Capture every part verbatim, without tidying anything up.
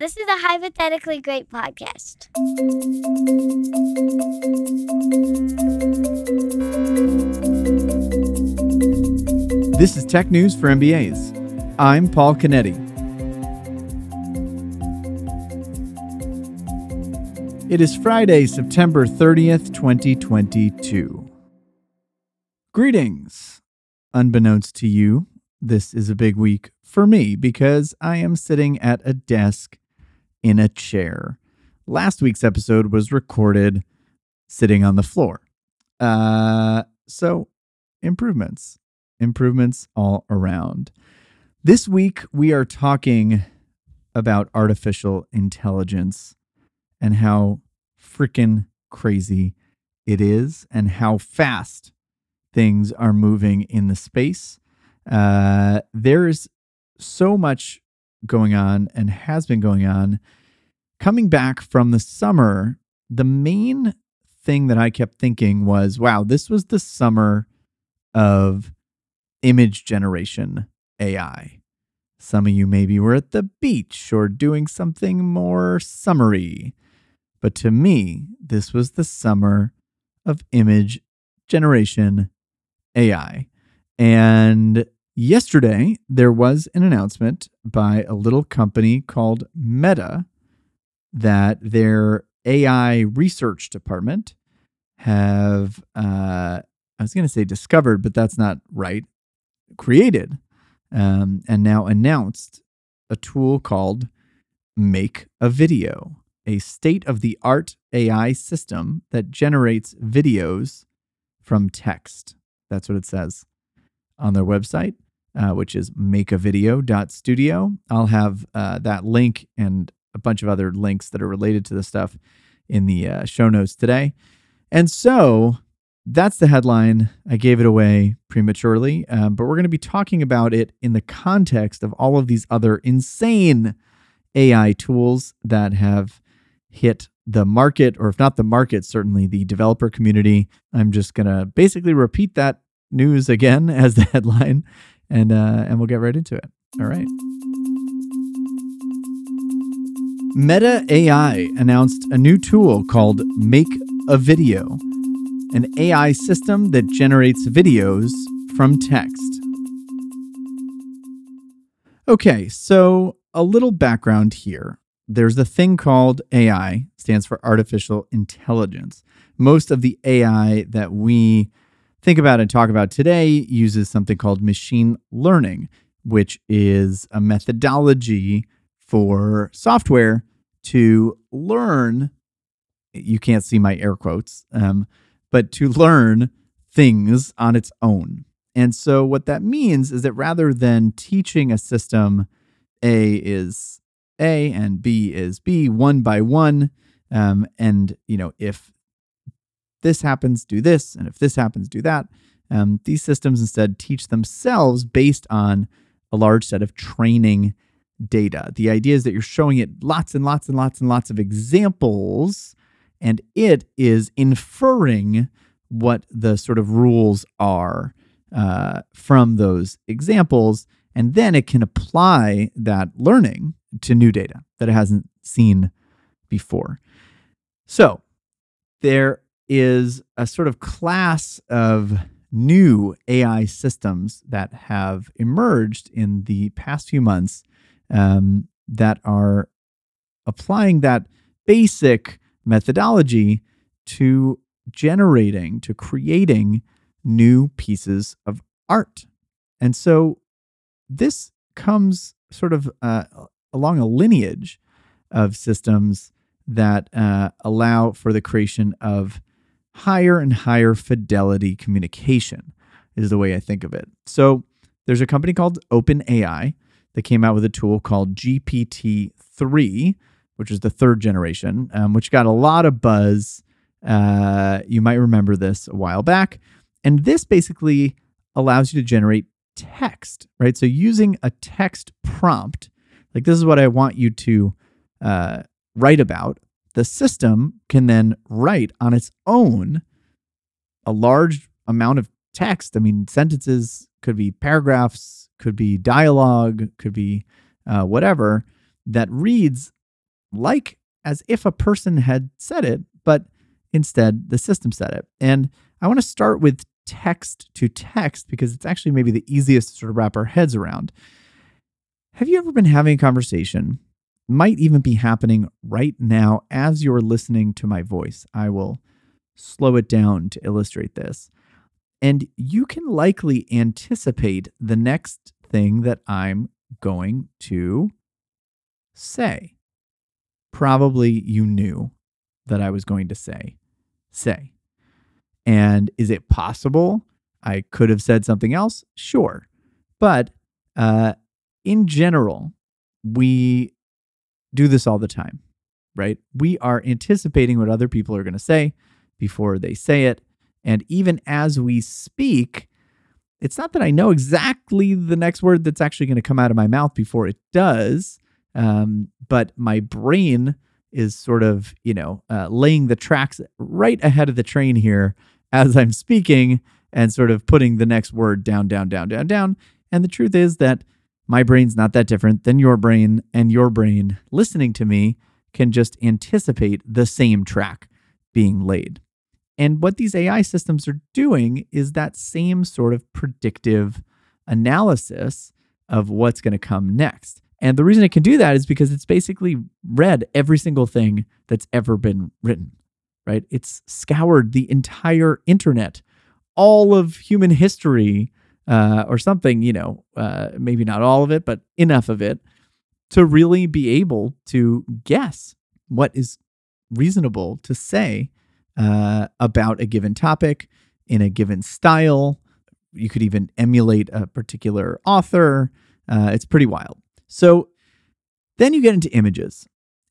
This is a hypothetically great podcast. This is Tech News for M B As. I'm Paul Canetti. It is Friday, September thirtieth, twenty twenty-two. Greetings. Unbeknownst to you, this is a big week for me because I am sitting at a desk in a chair. Last week's episode was recorded sitting on the floor. Uh, so improvements, improvements all around. This week, we are talking about artificial intelligence and how freaking crazy it is and how fast things are moving in the space. Uh, there is so much going on and has been going on. Coming back from the summer, the main thing that I kept thinking was, wow, this was the summer of image generation A I. Some of you maybe were at the beach or doing something more summery, but to me, this was the summer of image generation A I. And yesterday, there was an announcement by a little company called Meta that their A I research department have, uh, I was going to say discovered, but that's not right, created um, and now announced a tool called Make a Video, a state-of-the-art A I system that generates videos from text. That's what it says on their website. Uh, which is make a video dot studio. I'll have uh, that link and a bunch of other links that are related to this stuff in the uh, show notes today. And so that's the headline. I gave it away prematurely, um, but we're going to be talking about it in the context of all of these other insane A I tools that have hit the market, or if not the market, certainly the developer community. I'm just going to basically repeat that news again as the headline. And uh, and we'll get right into it. All right. Meta A I announced a new tool called Make a Video, an A I system that generates videos from text. Okay, so a little background here. There's a thing called A I, stands for artificial intelligence. Most of the A I that we think about and talk about today uses something called machine learning, which is a methodology for software to learn. You can't see my air quotes, um, but to learn things on its own. And so what that means is that rather than teaching a system A is A and B is B one by one, um, and you know, if this happens, do this, and if this happens, do that. Um, these systems instead teach themselves based on a large set of training data. The idea is that you're showing it lots and lots and lots and lots of examples, and it is inferring what the sort of rules are uh, from those examples, and then it can apply that learning to new data that it hasn't seen before. So there is a sort of class of new A I systems that have emerged in the past few months um, that are applying that basic methodology to generating, to creating new pieces of art. And so this comes sort of uh, along a lineage of systems that uh, allow for the creation of higher and higher fidelity communication is the way I think of it. So there's a company called OpenAI that came out with a tool called G P T three, which is the third generation, um, which got a lot of buzz. Uh, you might remember this a while back. And this basically allows you to generate text, right? So using a text prompt, like this is what I want you to uh, write about, the system can then write on its own a large amount of text. I mean, sentences could be paragraphs, could be dialogue, could be uh, whatever that reads like as if a person had said it, but instead the system said it. And I want to start with text to text because it's actually maybe the easiest to sort of wrap our heads around. Have you ever been having a conversation? Might even be happening right now as you're listening to my voice. I will slow it down to illustrate this. And you can likely anticipate the next thing that I'm going to say. Probably you knew that I was going to say, say. And is it possible I could have said something else? Sure. But uh, in general, we do this all the time, right? We are anticipating what other people are going to say before they say it. And even as we speak, it's not that I know exactly the next word that's actually going to come out of my mouth before it does, um, but my brain is sort of, you know, uh, laying the tracks right ahead of the train here as I'm speaking and sort of putting the next word down, down, down, down, down. And the truth is that my brain's not that different than your brain, and your brain listening to me can just anticipate the same track being laid. And what these A I systems are doing is that same sort of predictive analysis of what's going to come next. And the reason it can do that is because it's basically read every single thing that's ever been written, right? It's scoured the entire internet, all of human history, uh, or something, you know, uh, maybe not all of it, but enough of it to really be able to guess what is reasonable to say Uh, about a given topic in a given style. You could even emulate a particular author. Uh, it's pretty wild. So then you get into images.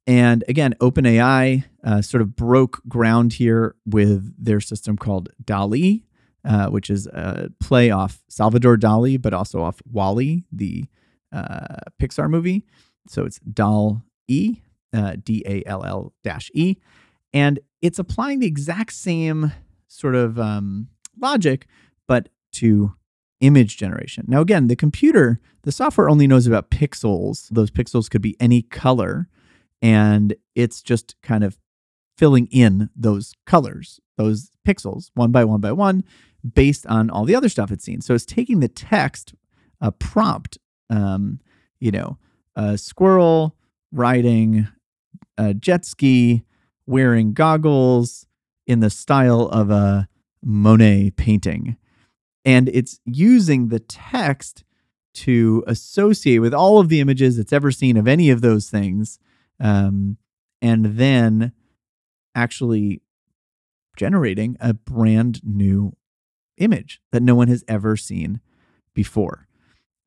And again, OpenAI uh, sort of broke ground here with their system called DALL-E, uh, which is a play off Salvador DALL-E, but also off WALL-E, the uh, Pixar movie. So it's DALL-E, uh, D A L L E. And it's applying the exact same sort of um, logic, but to image generation. Now, again, the computer, the software only knows about pixels. Those pixels could be any color, and it's just kind of filling in those colors, those pixels, one by one by one, based on all the other stuff it's seen. So it's taking the text, a prompt, um, you know, a squirrel riding a jet ski, wearing goggles in the style of a Monet painting. And it's using the text to associate with all of the images it's ever seen of any of those things, um, and then actually generating a brand new image that no one has ever seen before.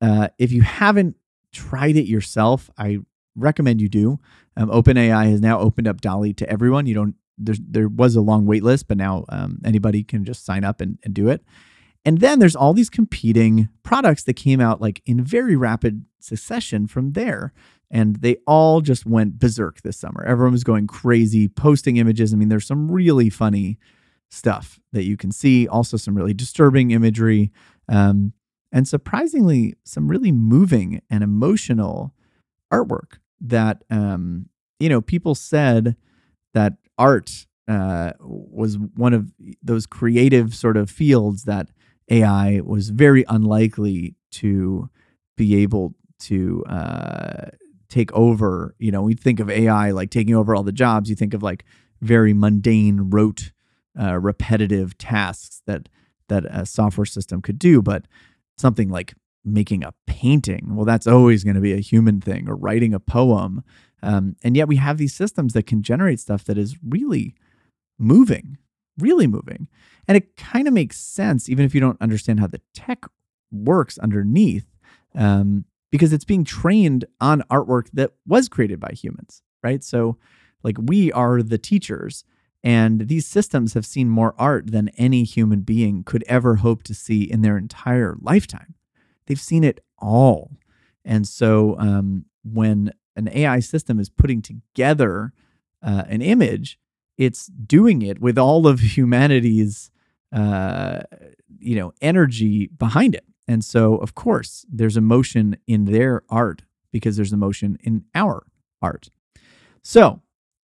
Uh, if you haven't tried it yourself, I recommend you do. Um, OpenAI has now opened up DALL-E to everyone. You don't. There, there was a long wait list, but now um, anybody can just sign up and, and do it. And then there's all these competing products that came out like in very rapid succession from there, and they all just went berserk this summer. Everyone was going crazy, posting images. I mean, there's some really funny stuff that you can see. Also, some really disturbing imagery, um, and surprisingly, some really moving and emotional artwork that, um, you know, people said that art uh, was one of those creative sort of fields that A I was very unlikely to be able to uh, take over. You know, we think of A I like taking over all the jobs. You think of like very mundane, rote, uh, repetitive tasks that that a software system could do, but something like making a painting, well, that's always going to be a human thing, or writing a poem. Um, and yet we have these systems that can generate stuff that is really moving, really moving. And it kind of makes sense, even if you don't understand how the tech works underneath, um, because it's being trained on artwork that was created by humans, right? So like we are the teachers, and these systems have seen more art than any human being could ever hope to see in their entire lifetime. They've seen it all. And so um, when an A I system is putting together uh, an image, it's doing it with all of humanity's, uh, you know, energy behind it. And so, of course, there's emotion in their art because there's emotion in our art. So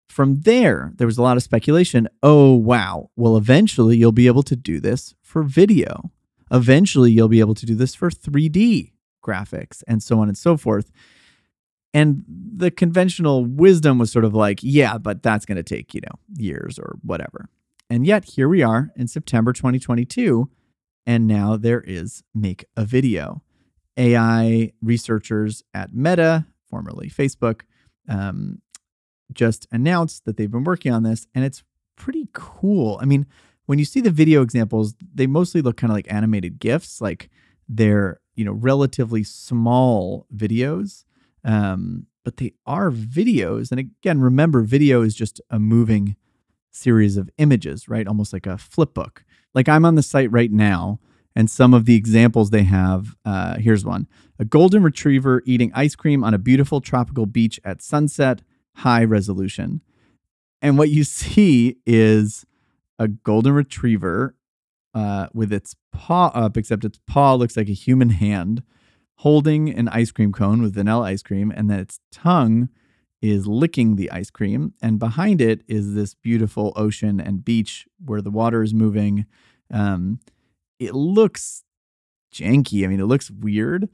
from there, there was a lot of speculation. Oh, wow. Well, eventually you'll be able to do this for video. Eventually you'll be able to do this for three D graphics and so on and so forth. And the conventional wisdom was sort of like, yeah, but that's going to take, you know, years or whatever. And yet here we are in September twenty twenty-two, and now there is Make a Video. A I researchers at Meta, formerly Facebook, um, just announced that they've been working on this, and it's pretty cool. I mean, when you see the video examples, they mostly look kind of like animated GIFs, like they're, you know, relatively small videos, um, but they are videos. And again, remember, video is just a moving series of images, right? Almost like a flip book. Like I'm on the site right now, and some of the examples they have, uh, here's one. A golden retriever eating ice cream on a beautiful tropical beach at sunset, high resolution. And what you see is a golden retriever uh, with its paw up, except its paw looks like a human hand, holding an ice cream cone with vanilla ice cream, and then its tongue is licking the ice cream. And behind it is this beautiful ocean and beach where the water is moving. Um, it looks janky. I mean, it looks weird,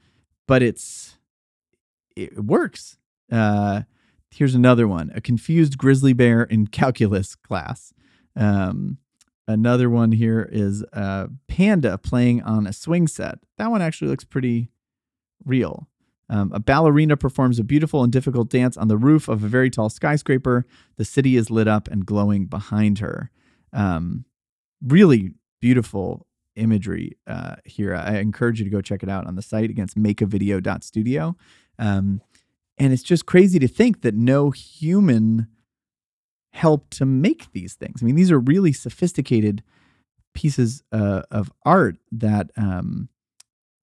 but it's it works. Uh, here's another one. A confused grizzly bear in calculus class. Um, another one here is a panda playing on a swing set. That one actually looks pretty real. Um, a ballerina performs a beautiful and difficult dance on the roof of a very tall skyscraper. The city is lit up and glowing behind her. Um, really beautiful imagery uh, here. I encourage you to go check it out on the site. Again, it's make a video dot studio. Um, and it's just crazy to think that no human helped to make these things. I mean, these are really sophisticated pieces uh, of art that, um,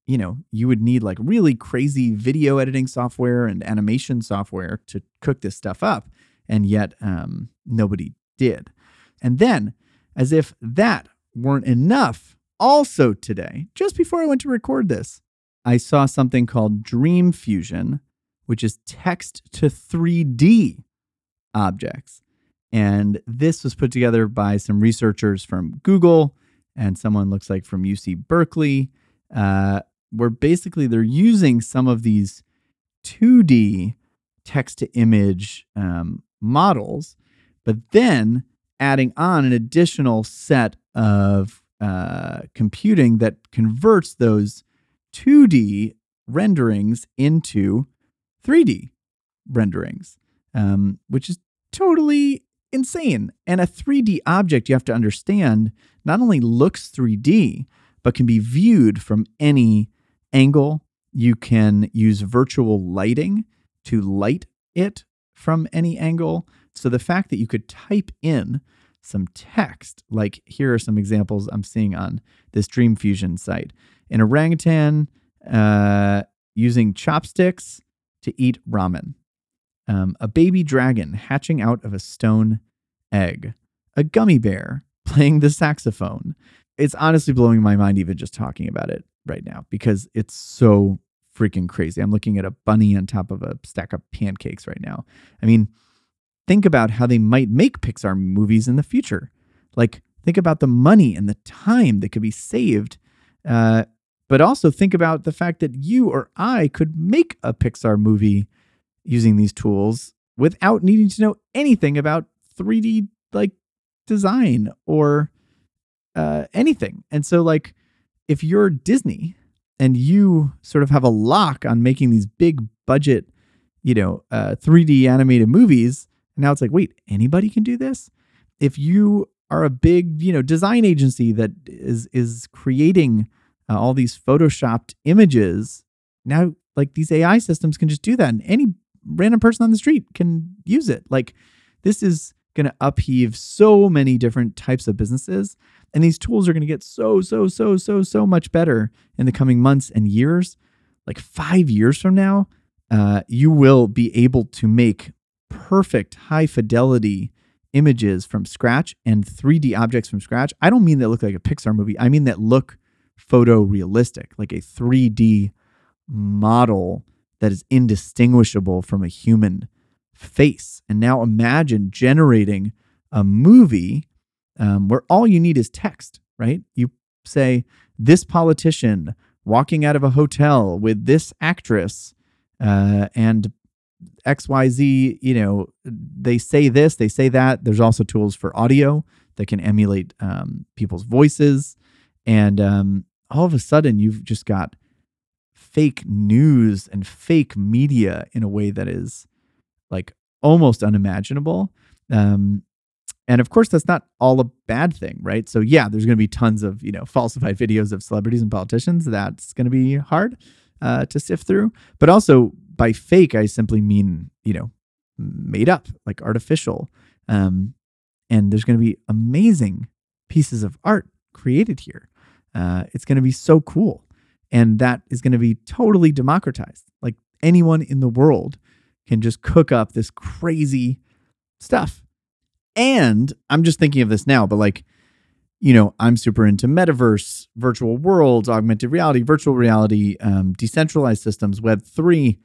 you know, you would need like really crazy video editing software and animation software to cook this stuff up. And yet um, nobody did. And then, as if that weren't enough, also today, just before I went to record this, I saw something called Dream Fusion, which is text to three D objects. And this was put together by some researchers from Google and someone looks like from U C Berkeley, uh, where basically they're using some of these two D text-to-image um, models, but then adding on an additional set of uh, computing that converts those two D renderings into three D renderings, um, which is totally insane. And a three D object, you have to understand, not only looks three D, but can be viewed from any angle. You can use virtual lighting to light it from any angle. So the fact that you could type in some text, like here are some examples I'm seeing on this Dream Fusion site. An orangutan uh, using chopsticks to eat ramen. Um, a baby dragon hatching out of a stone egg. A gummy bear playing the saxophone. It's honestly blowing my mind even just talking about it right now because it's so freaking crazy. I'm looking at a bunny on top of a stack of pancakes right now. I mean, think about how they might make Pixar movies in the future. Like, think about the money and the time that could be saved. Uh, but also think about the fact that you or I could make a Pixar movie using these tools without needing to know anything about three D like design or uh, anything. And so like if you're Disney and you sort of have a lock on making these big budget, you know, uh, three D animated movies, now it's like, wait, anybody can do this? If you are a big, you know, design agency that is, is creating uh, all these Photoshopped images, now like these A I systems can just do that and any random person on the street can use it. Like this is going to upheave so many different types of businesses. And these tools are going to get so, so, so, so, so much better in the coming months and years. Like five years from now, uh, you will be able to make perfect high fidelity images from scratch and three D objects from scratch. I don't mean that look like a Pixar movie. I mean that look photorealistic, like a three D model that is indistinguishable from a human face. And now imagine generating a movie um, where all you need is text, right? You say, this politician walking out of a hotel with this actress uh, and X Y Z, you know, they say this, they say that. There's also tools for audio that can emulate um, people's voices. And um, all of a sudden, you've just got fake news and fake media in a way that is like almost unimaginable. Um, and of course, that's not all a bad thing, right? So yeah, there's going to be tons of, you know, falsified videos of celebrities and politicians. That's going to be hard uh, to sift through. But also by fake, I simply mean, you know, made up, like artificial. Um, and there's going to be amazing pieces of art created here. Uh, it's going to be so cool. And that is going to be totally democratized. Like anyone in the world can just cook up this crazy stuff. And I'm just thinking of this now, but like, you know, I'm super into metaverse, virtual worlds, augmented reality, virtual reality, um, decentralized systems, Web three.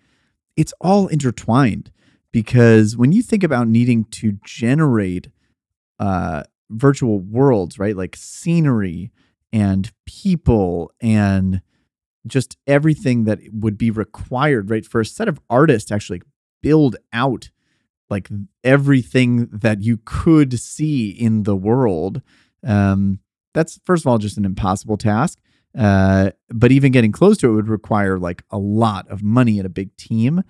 It's all intertwined, because when you think about needing to generate uh, virtual worlds, right, like scenery and people and just everything that would be required, right, for a set of artists to actually build out like everything that you could see in the world. Um, that's, first of all, just an impossible task. Uh, but even getting close to it would require like a lot of money and a big team.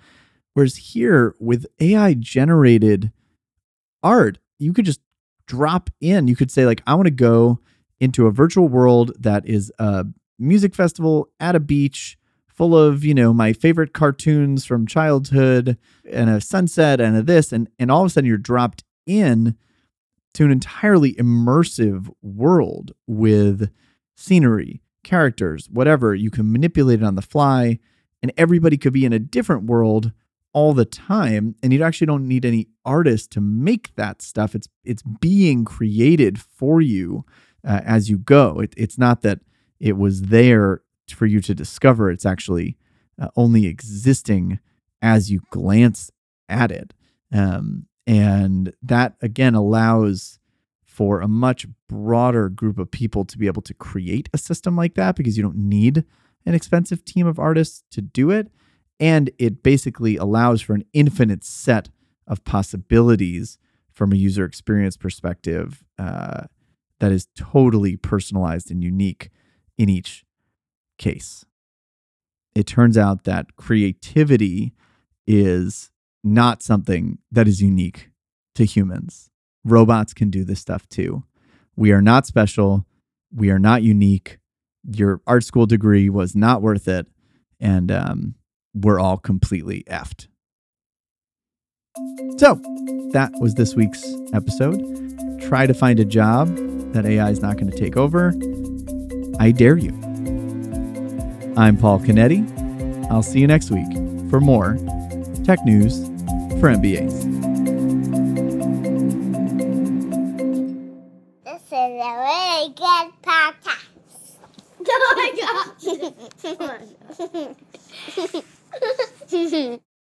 Whereas here with A I generated art, you could just drop in. You could say like, I want to go into a virtual world that is a music festival at a beach full of, you know, my favorite cartoons from childhood and a sunset and a this. And, and all of a sudden you're dropped in to an entirely immersive world with scenery, characters, whatever. You can manipulate it on the fly, and everybody could be in a different world all the time. And you actually don't need any artists to make that stuff. It's it's being created for you uh, as you go. It, it's not that it was there for you to discover. It's actually uh, only existing as you glance at it. Um, and that, again, allows for a much broader group of people to be able to create a system like that, because you don't need an expensive team of artists to do it. And it basically allows for an infinite set of possibilities from a user experience perspective uh, that is totally personalized and unique in each case. It turns out that creativity is not something that is unique to humans. Robots can do this stuff too. We are not special. We are not unique. Your art school degree was not worth it. And um, we're all completely effed. So that was this week's episode. Try to find a job that A I is not going to take over. I dare you. I'm Paul Canetti. I'll see you next week for more tech news for M B As. Good podcast. Oh my God.